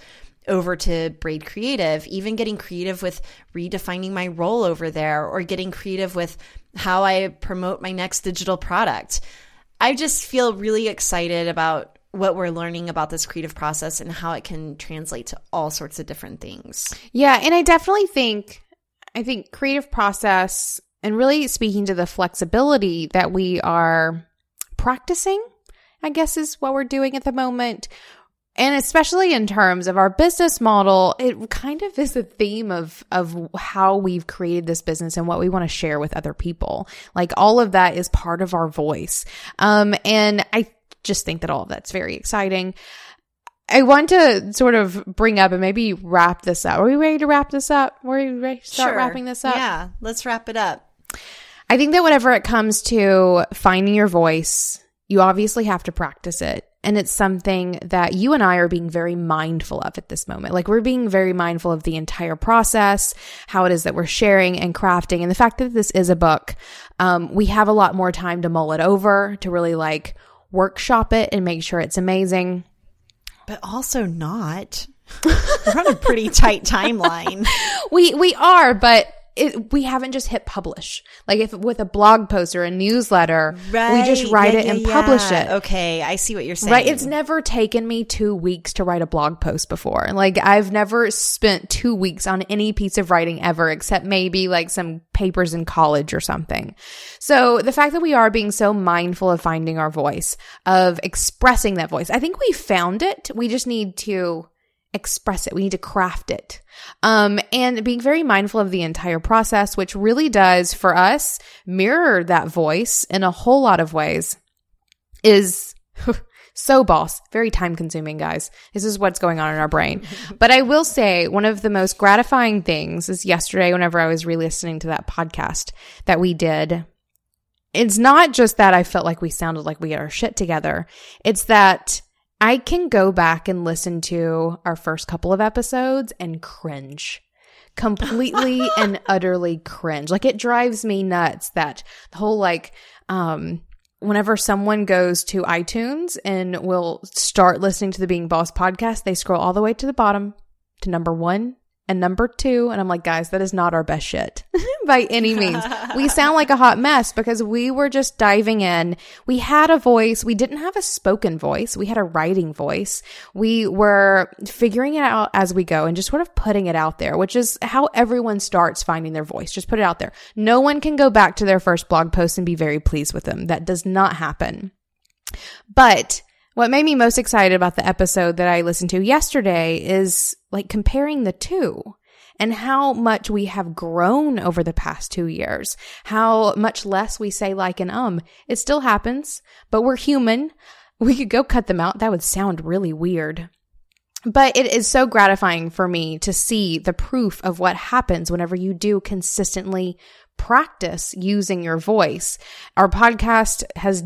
over to Braid Creative, even getting creative with redefining my role over there or getting creative with how I promote my next digital product. I just feel really excited about what we're learning about this creative process and how it can translate to all sorts of different things. Yeah, and I definitely think, I think creative process and really speaking to the flexibility that we are practicing, I guess is what we're doing at the moment. And especially in terms of our business model, it kind of is a theme of of how we've created this business and what we want to share with other people. Like all of that is part of our voice. Um, and I just think that all of that's very exciting. I want to sort of bring up and maybe wrap this up. Are we ready to wrap this up? Are we ready to start Sure. wrapping this up? Yeah, let's wrap it up. I think that whenever it comes to finding your voice, you obviously have to practice it. And it's something that you and I are being very mindful of at this moment. Like we're being very mindful of the entire process, how it is that we're sharing and crafting. And the fact that this is a book, um, we have a lot more time to mull it over, to really like workshop it and make sure it's amazing. But also not. We're on a pretty tight timeline. We, we are, but... It, we haven't just hit publish. Like if with a blog post or a newsletter, right. We just write yeah, it yeah, and yeah. publish it. Okay, I see what you're saying. Right, it's never taken me two weeks to write a blog post before. And like I've never spent two weeks on any piece of writing ever, except maybe like some papers in college or something. So the fact that we are being so mindful of finding our voice, of expressing that voice, I think we found it. We just need to express it. We need to craft it. Um, and being very mindful of the entire process, which really does for us mirror that voice in a whole lot of ways, is so boss, very time consuming, guys. This is what's going on in our brain. But I will say one of the most gratifying things is yesterday, whenever I was re-listening to that podcast that we did, it's not just that I felt like we sounded like we had our shit together. It's that I can go back and listen to our first couple of episodes and cringe. Completely and utterly cringe. Like it drives me nuts that the whole like um whenever someone goes to iTunes and will start listening to the Being Boss podcast, they scroll all the way to the bottom to number one and number two. And I'm like, guys, that is not our best shit by any means. We sound like a hot mess because we were just diving in. We had a voice. We didn't have a spoken voice. We had a writing voice. We were figuring it out as we go and just sort of putting it out there, which is how everyone starts finding their voice. Just put it out there. No one can go back to their first blog post and be very pleased with them. That does not happen. But what made me most excited about the episode that I listened to yesterday is like comparing the two and how much we have grown over the past two years, how much less we say like and um. It still happens, but we're human. We could go cut them out. That would sound really weird. But it is so gratifying for me to see the proof of what happens whenever you do consistently practice using your voice. Our podcast has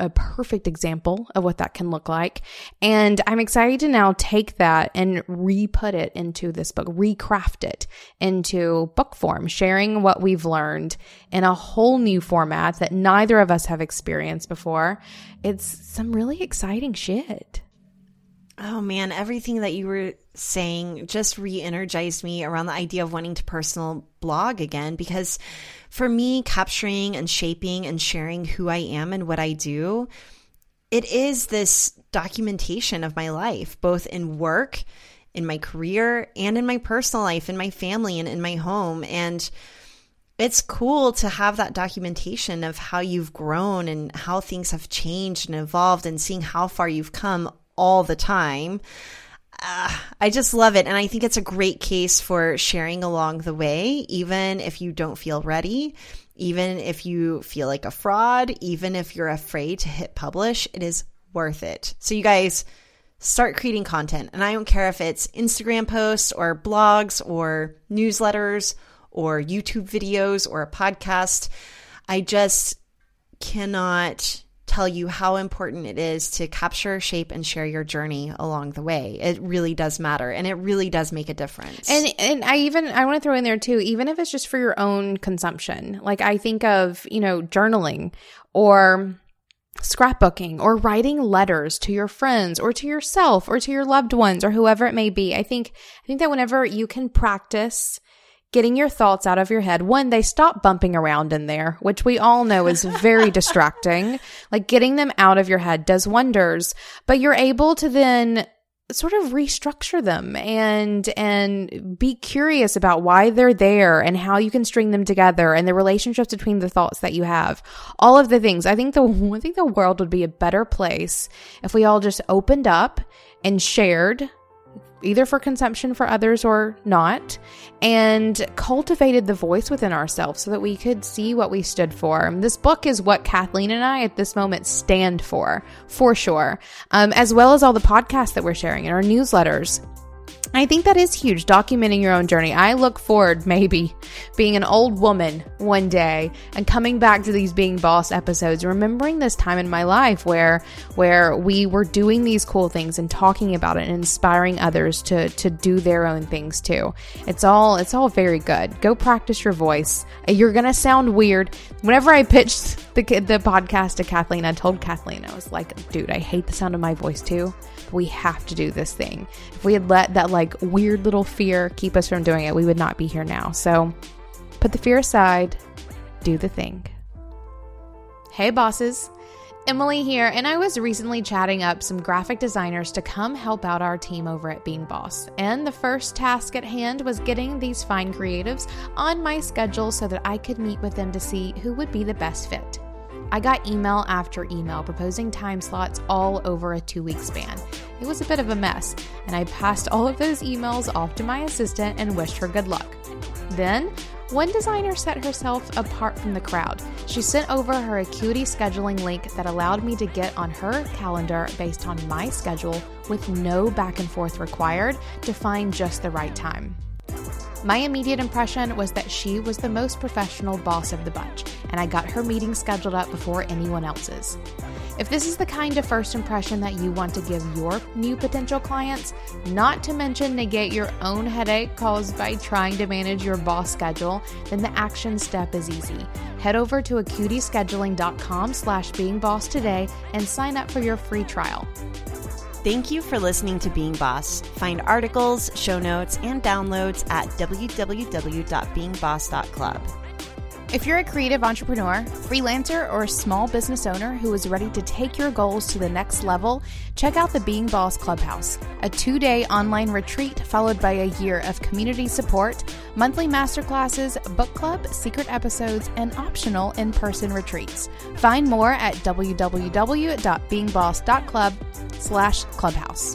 a perfect example of what that can look like. And I'm excited to now take that and re-put it into this book, recraft it into book form, sharing what we've learned in a whole new format that neither of us have experienced before. It's some really exciting shit. Oh man, everything that you were saying just re-energized me around the idea of wanting to personal blog again, because for me, capturing and shaping and sharing who I am and what I do, it is this documentation of my life, both in work, in my career, and in my personal life, in my family, and in my home. And it's cool to have that documentation of how you've grown and how things have changed and evolved and seeing how far you've come all the time. Uh, I just love it. And I think it's a great case for sharing along the way, even if you don't feel ready, even if you feel like a fraud, even if you're afraid to hit publish, it is worth it. So you guys, start creating content. And I don't care if it's Instagram posts or blogs or newsletters or YouTube videos or a podcast. I just cannot tell you how important it is to capture, shape, and share your journey along the way. It really does matter, and it really does make a difference. And and I even I want to throw in there too, even if it's just for your own consumption. Like I think of, you know, journaling or scrapbooking or writing letters to your friends or to yourself or to your loved ones or whoever it may be. I think I think that whenever you can practice getting your thoughts out of your head. One, they stop bumping around in there, which we all know is very distracting. Like getting them out of your head does wonders, but you're able to then sort of restructure them and and be curious about why they're there and how you can string them together and the relationships between the thoughts that you have. All of the things. I think the I think the world would be a better place if we all just opened up and shared, either for consumption for others or not, and cultivated the voice within ourselves so that we could see what we stood for. This book is what Kathleen and I at this moment stand for, for sure, um, as well as all the podcasts that we're sharing and our newsletters. I think that is huge, documenting your own journey. I look forward maybe being an old woman one day and coming back to these Being Boss episodes, remembering this time in my life where where we were doing these cool things and talking about it and inspiring others to to do their own things too. It's all it's all very good. Go practice your voice. You're going to sound weird. Whenever I pitched the the podcast to Kathleen, I told Kathleen, I was like, dude, I hate the sound of my voice too. We have to do this thing. If we had let that like weird little fear keep us from doing it, we would not be here now. So put the fear aside, do the thing. Hey bosses, Emily here, and I was recently chatting up some graphic designers to come help out our team over at Being Boss. And the first task at hand was getting these fine creatives on my schedule so that I could meet with them to see who would be the best fit. I got email after email proposing time slots all over a two-week span. It was a bit of a mess, and I passed all of those emails off to my assistant and wished her good luck. Then, one designer set herself apart from the crowd. She sent over her Acuity scheduling link that allowed me to get on her calendar based on my schedule with no back and forth required to find just the right time. My immediate impression was that she was the most professional boss of the bunch, and I got her meeting scheduled up before anyone else's. If this is the kind of first impression that you want to give your new potential clients, not to mention negate your own headache caused by trying to manage your boss schedule, then the action step is easy. Head over to acuity scheduling dot com slash being boss today and sign up for your free trial. Thank you for listening to Being Boss. Find articles, show notes, and downloads at w w w dot being boss dot club. If you're a creative entrepreneur, freelancer, or a small business owner who is ready to take your goals to the next level, check out the Being Boss Clubhouse, a two-day online retreat followed by a year of community support, monthly masterclasses, book club, secret episodes, and optional in-person retreats. Find more at w w w dot being boss dot club slash clubhouse.